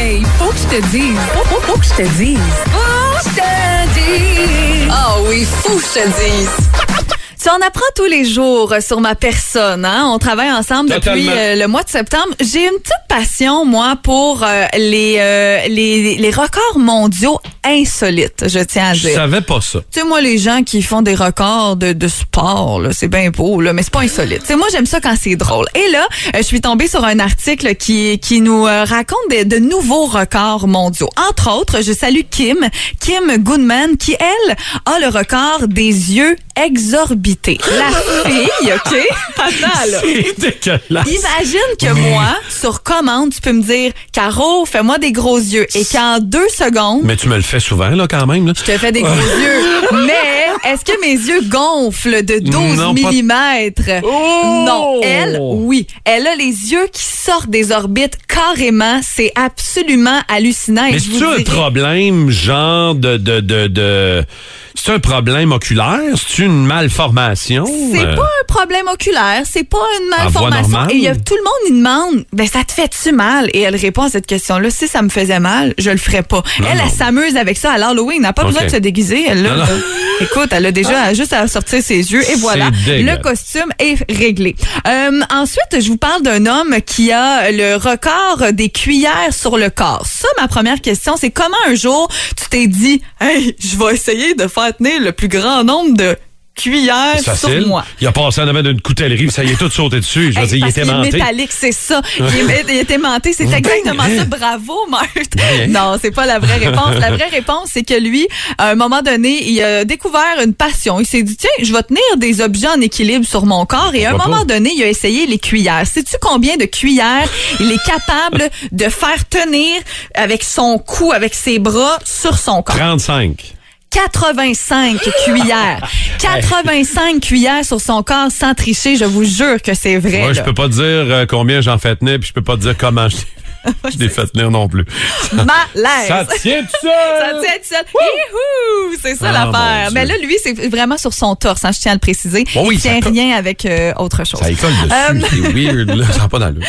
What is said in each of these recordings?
Hey, faut que je te dise. Faut que je te dise. Faut que je te dise. Oh oui, faut que je te dise. Tu en apprends tous les jours sur ma personne, hein? On travaille ensemble depuis le mois de septembre. J'ai une petite passion, moi, pour les records mondiaux insolites, je tiens à dire. Je savais pas ça. Tu sais, moi, les gens qui font des records de sport, là, c'est bien beau, là, mais c'est pas insolite. Tu sais, moi, j'aime ça quand c'est drôle. Et là, je suis tombée sur un article qui nous raconte de nouveaux records mondiaux. Entre autres, je salue Kim Goodman, qui, elle, a le record des yeux exorbités. La fille, OK? Attends, là. C'est dégueulasse. Imagine que moi, sur commande, tu peux me dire, Caro, fais-moi des gros yeux. Et qu'en 2 secondes... Mais tu me le fais souvent, là, quand même. Là. Je te fais des gros yeux. Mais est-ce que mes yeux gonflent de 12 millimètres? Oh! Non. Elle, oui. Elle a les yeux qui sortent des orbites carrément. C'est absolument hallucinant. Mais c'est-tu un problème, genre, de... C'est un problème oculaire? C'est une malformation? C'est pas un problème oculaire, c'est pas une malformation. Et tout le monde lui demande, ben ça te fait-tu mal? Et elle répond à cette question-là, si ça me faisait mal, je le ferais pas. Non, elle s'amuse avec ça à l'Halloween, elle n'a pas besoin de se déguiser. Écoute, elle a déjà juste à sortir ses yeux et voilà, le costume est réglé. Ensuite, je vous parle d'un homme qui a le record des cuillères sur le corps. Ça, ma première question, c'est comment un jour, tu t'es dit, hey, je vais essayer de faire tenir le plus grand nombre de cuillère sur moi. Il a passé en avant d'une coutellerie, ça y est tout sauté dessus. Je veux dire, il est aimanté. Il est métallique, c'est ça. Il est aimanté, c'est exactement ça. Bravo, Meurthe. Non, c'est pas la vraie réponse. La vraie réponse, c'est que lui, à un moment donné, il a découvert une passion. Il s'est dit, tiens, je vais tenir des objets en équilibre sur mon corps. Et à un moment donné, il a essayé les cuillères. Sais-tu combien de cuillères il est capable de faire tenir avec son cou, avec ses bras, sur son corps? 35. 85 cuillères. 85 cuillères sur son corps sans tricher, je vous jure que c'est vrai. Moi, je peux pas dire combien j'en fais tenir, puis je peux pas dire comment je les fais tenir non plus. Malaise! Ça tient tout seul! Ça tient tout seul! Wouhou! C'est ça l'affaire. Mais là, lui, c'est vraiment sur son torse, hein, je tiens à le préciser. Bon, oui, il tient rien avec autre chose. Ça école dessus, c'est weird, là. Ça n'a pas d'allure.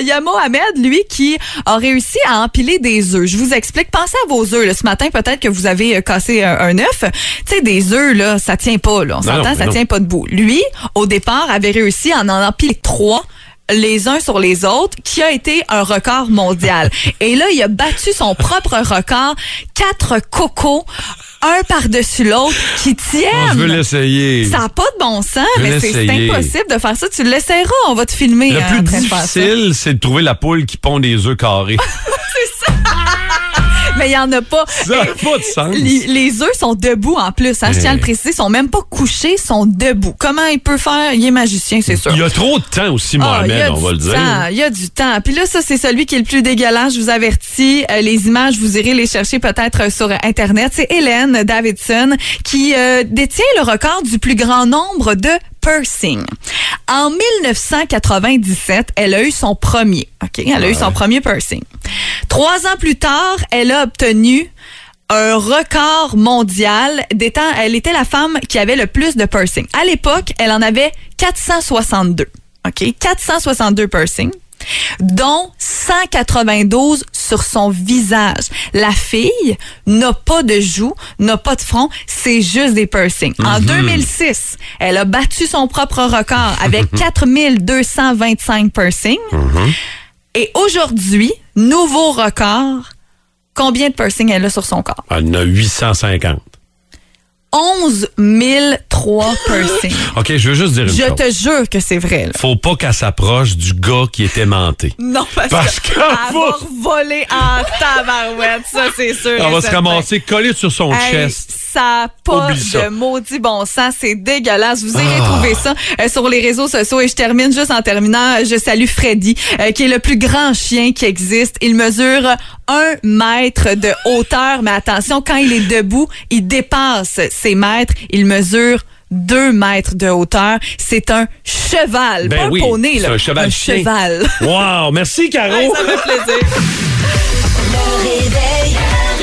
Il y a Mohamed, lui, qui a réussi à empiler des œufs. Je vous explique. Pensez à vos œufs. Ce matin, peut-être que vous avez cassé un œuf. Tu sais, des œufs, là, ça tient pas, là. On s'entend, ça tient pas debout. Lui, au départ, avait réussi à en empiler 3. Les uns sur les autres, qui a été un record mondial. Et là, il a battu son propre record. 4 cocos, un par-dessus l'autre, qui tiennent. Oh, je veux l'essayer. Ça n'a pas de bon sens, mais c'est impossible de faire ça. Tu l'essaieras, on va te filmer. Le plus difficile, c'est de trouver la poule qui pond des œufs carrés. C'est ça! Mais il n'y en a pas. Ça n'a pas de sens. Les œufs sont debout en plus. Hein, je tiens à le préciser, ils sont même pas couchés, ils sont debout. Comment il peut faire? Il est magicien, c'est sûr. Il y a trop de temps aussi, Mohamed, on va le dire. Il y a du temps. Puis là, ça, c'est celui qui est le plus dégueulasse. Je vous avertis, les images, vous irez les chercher peut-être sur Internet. C'est Hélène Davidson qui détient le record du plus grand nombre de piercings. En 1997, elle a eu son premier. OK, elle a eu son premier piercing. 3 ans plus tard, elle a obtenu un record mondial. Elle était la femme qui avait le plus de piercings. À l'époque, elle en avait 462. OK? 462 piercings, dont 192 sur son visage. La fille n'a pas de joues, n'a pas de front, c'est juste des piercings. En 2006, elle a battu son propre record avec 4225 piercings. Et aujourd'hui, nouveau record, combien de piercings elle a sur son corps? Elle en a 850. 11 003 piercings. OK, je veux juste dire une chose. Je te jure que c'est vrai. Là. Faut pas qu'elle s'approche du gars qui est aimanté. Non, parce qu'elle va voler en tabarouette, ça c'est sûr. Elle va se ramasser collée sur son chest. Ça n'a pas de maudit bon sens. C'est dégueulasse. Vous irez trouver ça sur les réseaux sociaux. Et je termine juste en terminant. Je salue Freddy, qui est le plus grand chien qui existe. Il mesure 1 mètre de hauteur. Mais attention, quand il est debout, il dépasse ses mètres. Il mesure 2 mètres de hauteur. C'est un cheval. Ben pas un poney, là. C'est un cheval. Un cheval. Wow! Merci, Caro. Ça fait plaisir. Le réveil.